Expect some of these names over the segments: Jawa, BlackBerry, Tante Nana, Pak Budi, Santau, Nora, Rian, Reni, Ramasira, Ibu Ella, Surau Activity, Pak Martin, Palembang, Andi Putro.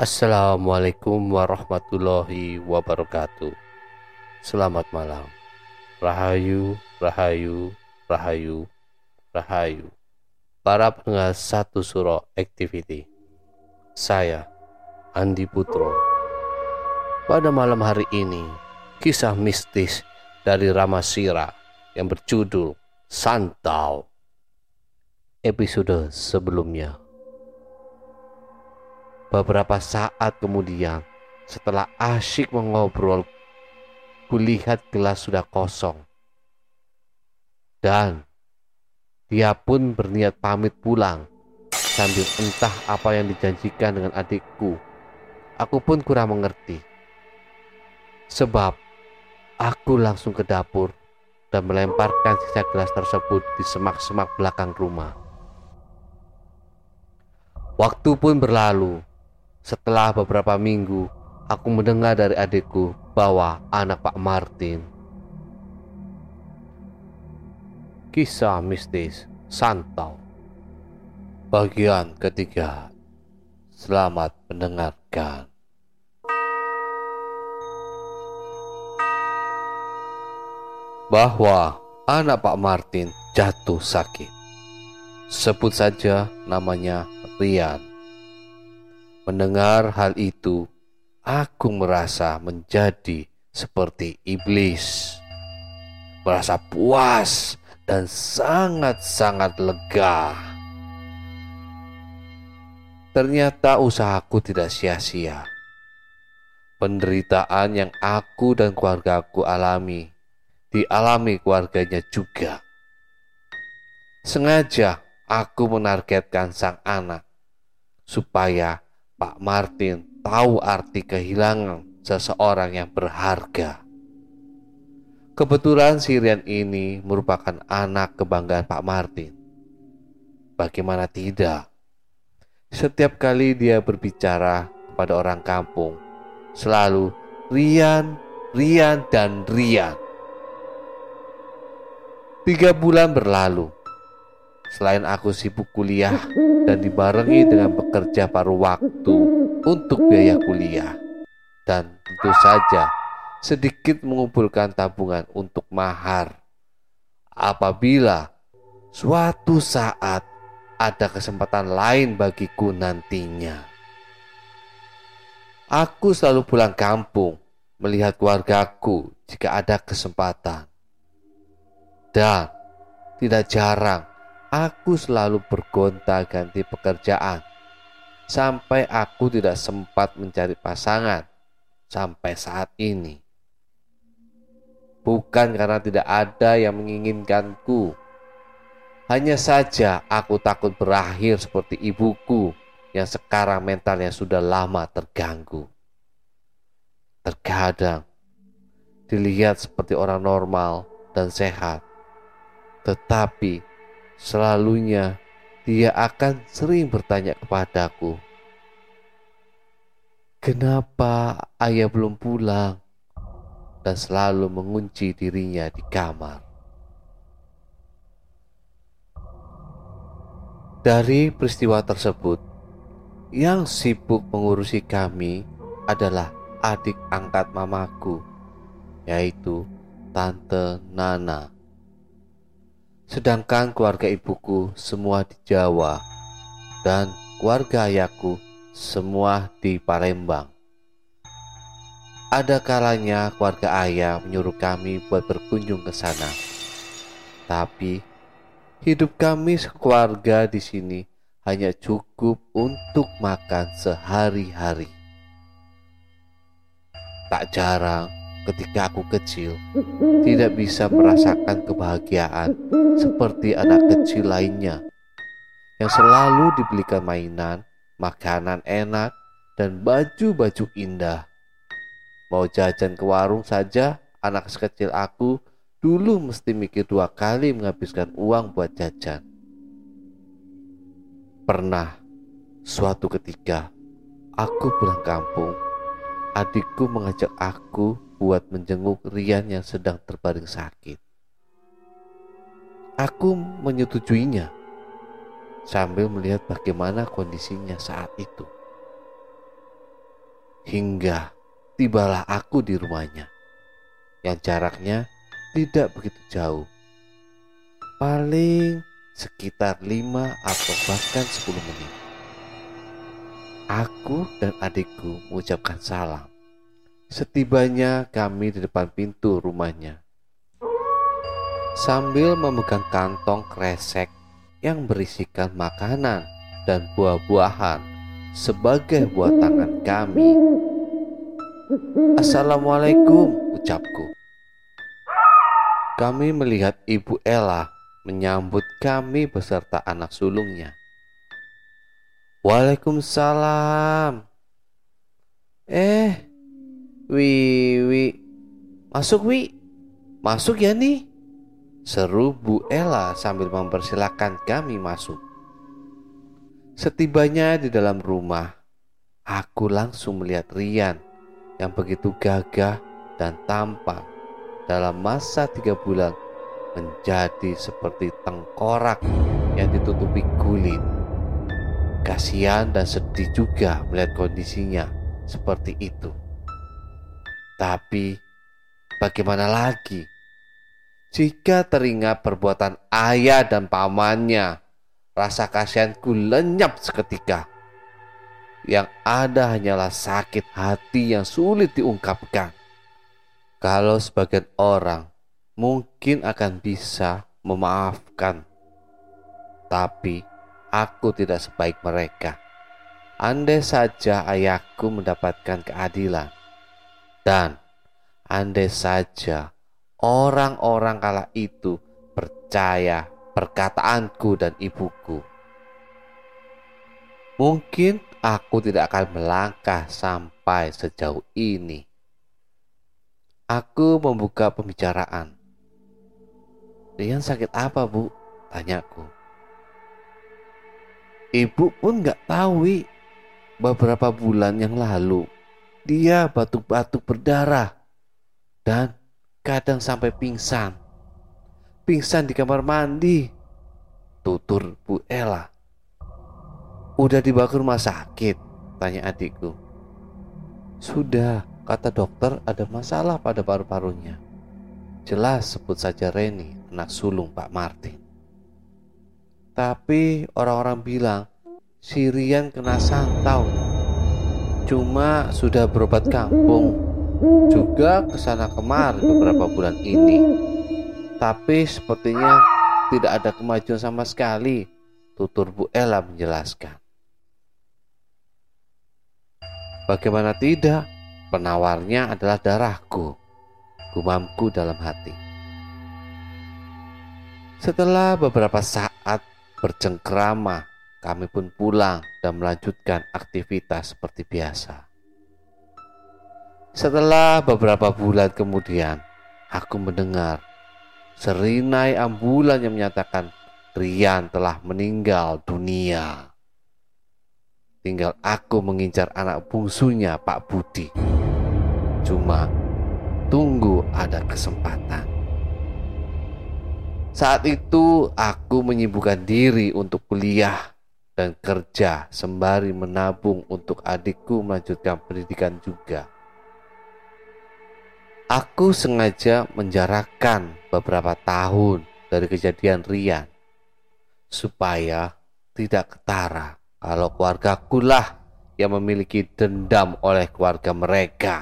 Assalamualaikum warahmatullahi wabarakatuh. Selamat malam. Rahayu, rahayu, rahayu, rahayu. Para pendengar satu Surau Activity. Saya Andi Putro. Pada malam hari ini, kisah mistis dari Ramasira yang berjudul Santau. Episode sebelumnya. Beberapa saat kemudian, setelah asyik mengobrol, kulihat gelas sudah kosong. Dan dia pun berniat pamit pulang, sambil entah apa yang dijanjikan dengan adikku. Aku pun kurang mengerti. Sebab aku langsung ke dapur dan melemparkan sisa gelas tersebut di semak-semak belakang rumah. Waktu pun berlalu. Setelah beberapa minggu, aku mendengar dari adikku bahwa anak Pak Martin. Kisah mistis Santau bagian ketiga. Selamat mendengarkan. Bahwa anak Pak Martin jatuh sakit. Sebut saja namanya Rian. Mendengar hal itu, aku merasa menjadi seperti iblis. Merasa puas dan sangat-sangat lega. Ternyata usahaku tidak sia-sia. Penderitaan yang aku dan keluargaku alami, dialami keluarganya juga. Sengaja aku menargetkan sang anak, supaya Pak Martin tahu arti kehilangan seseorang yang berharga. Kebetulan si Rian ini merupakan anak kebanggaan Pak Martin. Bagaimana tidak? Setiap kali dia berbicara kepada orang kampung, selalu Rian, Rian, dan Rian. 3 bulan berlalu. Selain aku sibuk kuliah dan dibarengi dengan bekerja paruh waktu untuk biaya kuliah, dan tentu saja sedikit mengumpulkan tabungan untuk mahar. Apabila suatu saat ada kesempatan lain bagiku nantinya, aku selalu pulang kampung melihat keluargaku jika ada kesempatan. Dan tidak jarang aku selalu bergonta-ganti pekerjaan, sampai aku tidak sempat mencari pasangan sampai saat ini. Bukan karena tidak ada yang menginginkanku. Hanya saja aku takut berakhir seperti ibuku yang sekarang mentalnya sudah lama terganggu. Terkadang dilihat seperti orang normal dan sehat, tetapi selalunya dia akan sering bertanya kepadaku, "Kenapa ayah belum pulang?" Dan selalu mengunci dirinya di kamar. Dari peristiwa tersebut, yang sibuk mengurusi kami adalah adik angkat mamaku, yaitu Tante Nana. Sedangkan keluarga ibuku semua di Jawa dan keluarga ayahku semua di Palembang. Ada kalanya keluarga ayah menyuruh kami buat berkunjung ke sana. Tapi hidup kami sekeluarga di sini hanya cukup untuk makan sehari-hari. Tak jarang ketika aku kecil tidak bisa merasakan kebahagiaan seperti anak kecil lainnya yang selalu dibelikan mainan, makanan enak, dan baju-baju indah. Mau jajan ke warung saja, anak sekecil aku dulu mesti mikir dua kali menghabiskan uang buat jajan. Pernah suatu ketika aku pulang kampung, adikku mengajak aku buat menjenguk Rian yang sedang terbaring sakit. Aku menyetujuinya sambil melihat bagaimana kondisinya saat itu. Hingga tibalah aku di rumahnya yang jaraknya tidak begitu jauh, paling sekitar 5 atau bahkan 10 menit. Aku dan adikku mengucapkan salam. Setibanya kami di depan pintu rumahnya, sambil memegang kantong kresek yang berisikan makanan dan buah-buahan sebagai buatangan kami. "Assalamualaikum," ucapku. Kami melihat Ibu Ella menyambut kami beserta anak sulungnya. "Waalaikumsalam. Wi, masuk Wi, masuk ya nih," seru Bu Ella sambil mempersilahkan kami masuk. Setibanya di dalam rumah, aku langsung melihat Rian yang begitu gagah dan tampan. Dalam masa 3 bulan menjadi seperti tengkorak yang ditutupi kulit. Kasihan dan sedih juga melihat kondisinya seperti itu. Tapi bagaimana lagi jika teringat perbuatan ayah dan pamannya? Rasa kasihanku lenyap seketika. Yang ada hanyalah sakit hati yang sulit diungkapkan. Kalau sebagian orang mungkin akan bisa memaafkan, tapi aku tidak sebaik mereka. Andai saja ayahku mendapatkan keadilan, dan andai saja orang-orang kala itu percaya perkataanku dan ibuku, mungkin aku tidak akan melangkah sampai sejauh ini. Aku membuka pembicaraan. "Rian sakit apa, Bu?" tanyaku. "Ibu pun nggak tahu, Wi. Beberapa bulan yang lalu dia batuk-batuk berdarah dan kadang sampai pingsan. Pingsan di kamar mandi," tutur Bu Ella. "Udah dibawa ke rumah sakit?" tanya adikku. "Sudah. Kata dokter ada masalah pada paru-parunya. Jelas sebut saja Reni, anak sulung Pak Martin. Tapi orang-orang bilang si Rian kena santau. Cuma sudah berobat kampung, juga kesana kemari beberapa bulan ini. Tapi sepertinya tidak ada kemajuan sama sekali," tutur Bu Ella menjelaskan. "Bagaimana tidak? Penawarnya adalah darahku," gumamku dalam hati. Setelah beberapa saat bercengkrama, kami pun pulang dan melanjutkan aktivitas seperti biasa. Setelah beberapa bulan kemudian, aku mendengar seringai ambulan yang menyatakan Rian telah meninggal dunia. Tinggal aku mengincar anak bungsunya, Pak Budi. Cuma tunggu ada kesempatan. Saat itu aku menyibukkan diri untuk kuliah dan kerja sembari menabung untuk adikku melanjutkan pendidikan juga. Aku sengaja menjarakkan beberapa tahun dari kejadian Rian supaya tidak ketara kalau keluargaku lah yang memiliki dendam oleh keluarga mereka.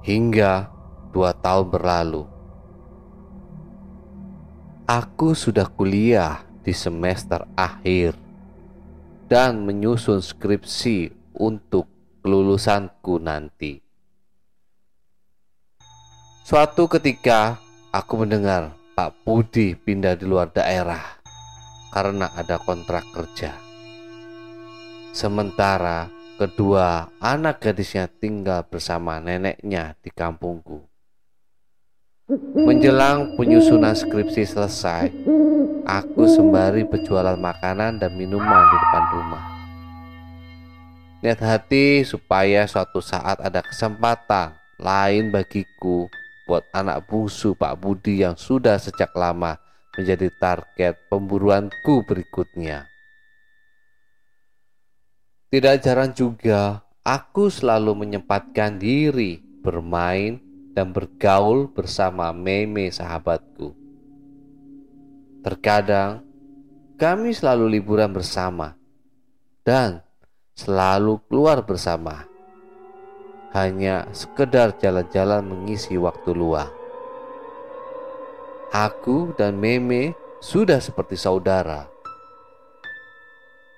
Hingga 2 tahun berlalu, aku sudah kuliah di semester akhir dan menyusun skripsi untuk kelulusanku nanti. Suatu ketika aku mendengar Pak Budi pindah di luar daerah karena ada kontrak kerja. Sementara kedua anak gadisnya tinggal bersama neneknya di kampungku. Menjelang penyusunan skripsi selesai, aku sembari berjualan makanan dan minuman di depan rumah. Niat hati supaya suatu saat ada kesempatan lain bagiku buat anak bungsu Pak Budi yang sudah sejak lama menjadi target pemburuanku berikutnya. Tidak jarang juga aku selalu menyempatkan diri bermain dan bergaul bersama meme sahabatku. Terkadang kami selalu liburan bersama dan selalu keluar bersama. Hanya sekedar jalan-jalan mengisi waktu luang. Aku dan meme sudah seperti saudara.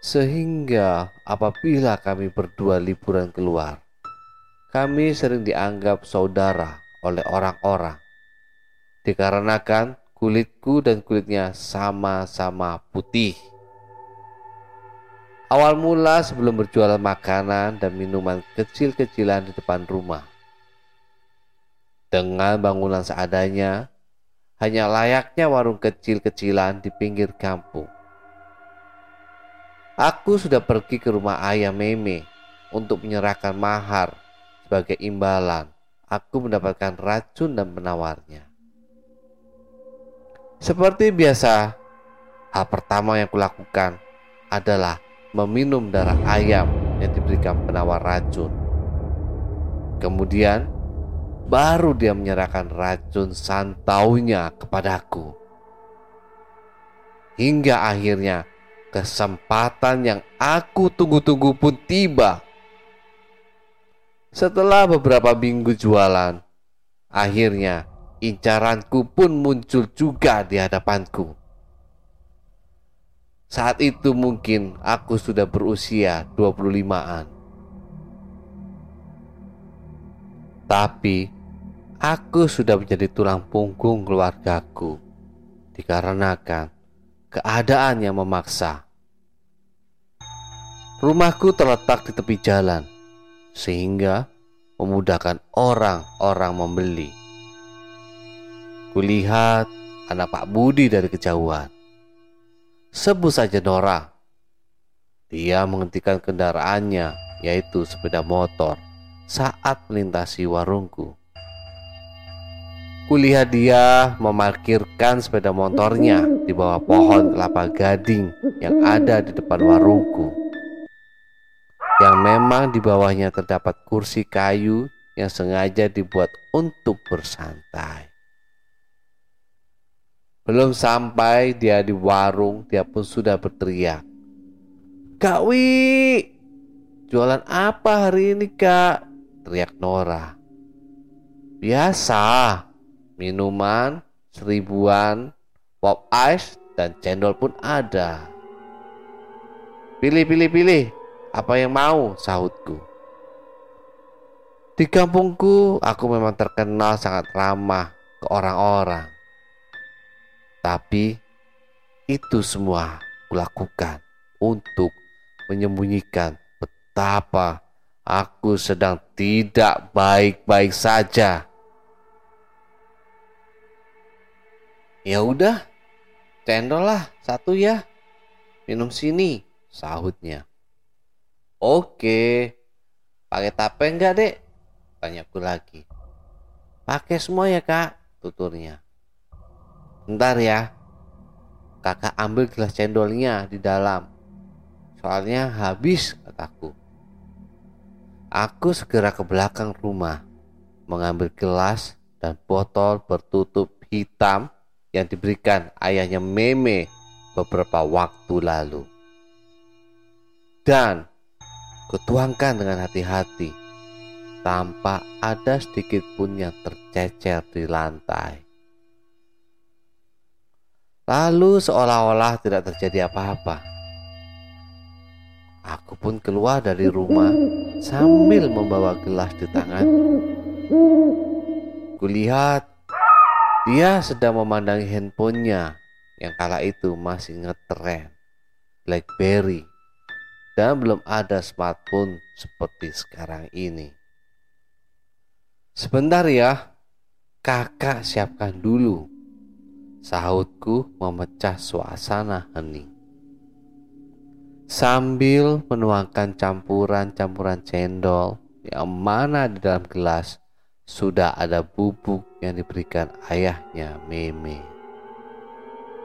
Sehingga apabila kami berdua liburan keluar, kami sering dianggap saudara oleh orang-orang, dikarenakan kulitku dan kulitnya sama-sama putih. Awal mula sebelum berjualan makanan dan minuman kecil-kecilan di depan rumah, dengan bangunan seadanya, hanya layaknya warung kecil-kecilan di pinggir kampung. Aku sudah pergi ke rumah ayah meme untuk menyerahkan mahar. Sebagai imbalan, aku mendapatkan racun dan penawarnya. Seperti biasa, hal pertama yang kulakukan adalah meminum darah ayam yang diberikan penawar racun. Kemudian, baru dia menyerahkan racun santaunya kepadaku. Hingga akhirnya kesempatan yang aku tunggu-tunggu pun tiba. Setelah beberapa minggu jualan, akhirnya incaranku pun muncul juga di hadapanku. Saat itu mungkin aku sudah berusia 25-an. Tapi aku sudah menjadi tulang punggung keluargaku, dikarenakan keadaan yang memaksa. Rumahku terletak di tepi jalan, sehingga memudahkan orang-orang membeli. Kulihat anak Pak Budi dari kejauhan. Sebut saja Nora. Dia menghentikan kendaraannya, yaitu sepeda motor, saat melintasi warungku. Kulihat dia memarkirkan sepeda motornya di bawah pohon kelapa gading yang ada di depan warungku, yang memang di bawahnya terdapat kursi kayu yang sengaja dibuat untuk bersantai. Belum sampai dia di warung, dia pun sudah berteriak, "Kak Wi, jualan apa hari ini Kak?" teriak Nora. "Biasa, minuman, seribuan, pop ice, dan cendol pun ada. Pilih, apa yang mau," sahutku. Di kampungku, aku memang terkenal sangat ramah ke orang-orang. Tapi, itu semua kulakukan untuk menyembunyikan betapa aku sedang tidak baik-baik saja. "Ya udah, cendol lah satu ya, minum sini," sahutnya. "Oke, pakai tape enggak Dek?" tanyaku lagi. "Pakai semua ya Kak," tuturnya. "Bentar ya, Kakak ambil gelas cendolnya di dalam, soalnya habis," kataku. Aku segera ke belakang rumah, mengambil gelas dan botol bertutup hitam yang diberikan ayahnya meme beberapa waktu lalu, dan kutuangkan dengan hati-hati tanpa ada sedikit pun yang tercecer di lantai. Lalu seolah-olah tidak terjadi apa-apa. Aku pun keluar dari rumah sambil membawa gelas di tangan. Kulihat dia sedang memandangi handphonenya yang kala itu masih ngetren BlackBerry dan belum ada smartphone seperti sekarang ini. Sebentar ya, kakak siapkan dulu, sahutku memecah suasana hening sambil menuangkan campuran-campuran cendol yang mana di dalam gelas sudah ada bubuk yang diberikan ayahnya Meme.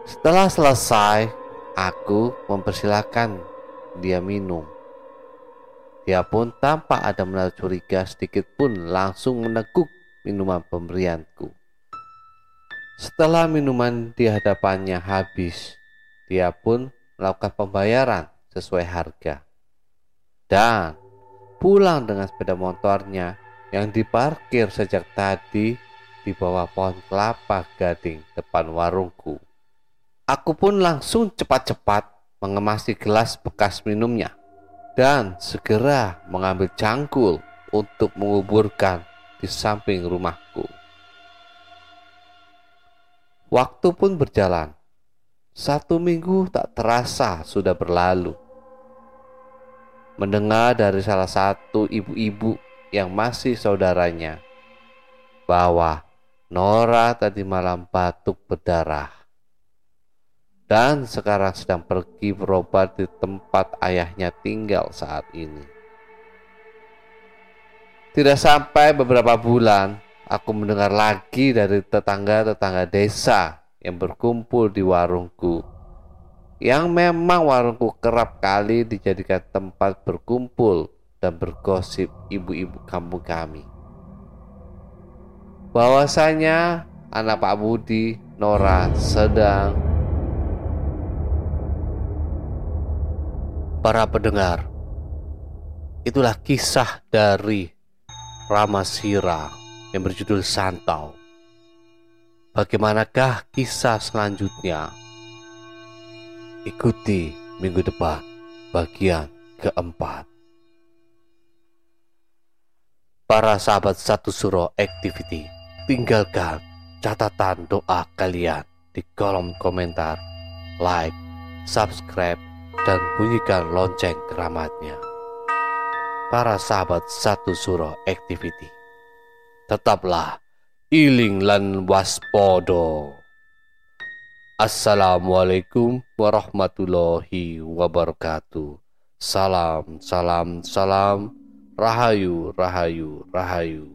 Setelah selesai, aku mempersilahkan dia minum. Dia pun tanpa ada menara curiga sedikit pun langsung meneguk minuman pemberianku. Setelah minuman di hadapannya habis, dia pun melakukan pembayaran sesuai harga dan pulang dengan sepeda motornya yang diparkir sejak tadi di bawah pohon kelapa gading depan warungku. Aku pun langsung cepat-cepat mengemasi gelas bekas minumnya dan segera mengambil cangkul untuk menguburkan di samping rumahku. Waktu pun berjalan. 1 minggu tak terasa sudah berlalu. Mendengar dari salah satu ibu-ibu yang masih saudaranya bahwa Nora tadi malam batuk berdarah dan sekarang sedang pergi berobat di tempat ayahnya tinggal saat ini. Tidak sampai beberapa bulan, aku mendengar lagi dari tetangga-tetangga desa yang berkumpul di warungku, yang memang warungku kerap kali dijadikan tempat berkumpul dan bergosip ibu-ibu kampung kami, bahwasanya anak Pak Budi, Nora, sedang. Para pendengar, itulah kisah dari Ramasira yang berjudul Santau. Bagaimanakah kisah selanjutnya? Ikuti minggu depan bagian keempat. Para sahabat satu Surau Activity, tinggalkan catatan doa kalian di kolom komentar, like, subscribe, dan bunyikan lonceng keramatnya. Para sahabat satu Surau Activity, tetaplah iling lan waspodo. Assalamualaikum warahmatullahi wabarakatuh. Salam, salam, salam. Rahayu, rahayu, rahayu.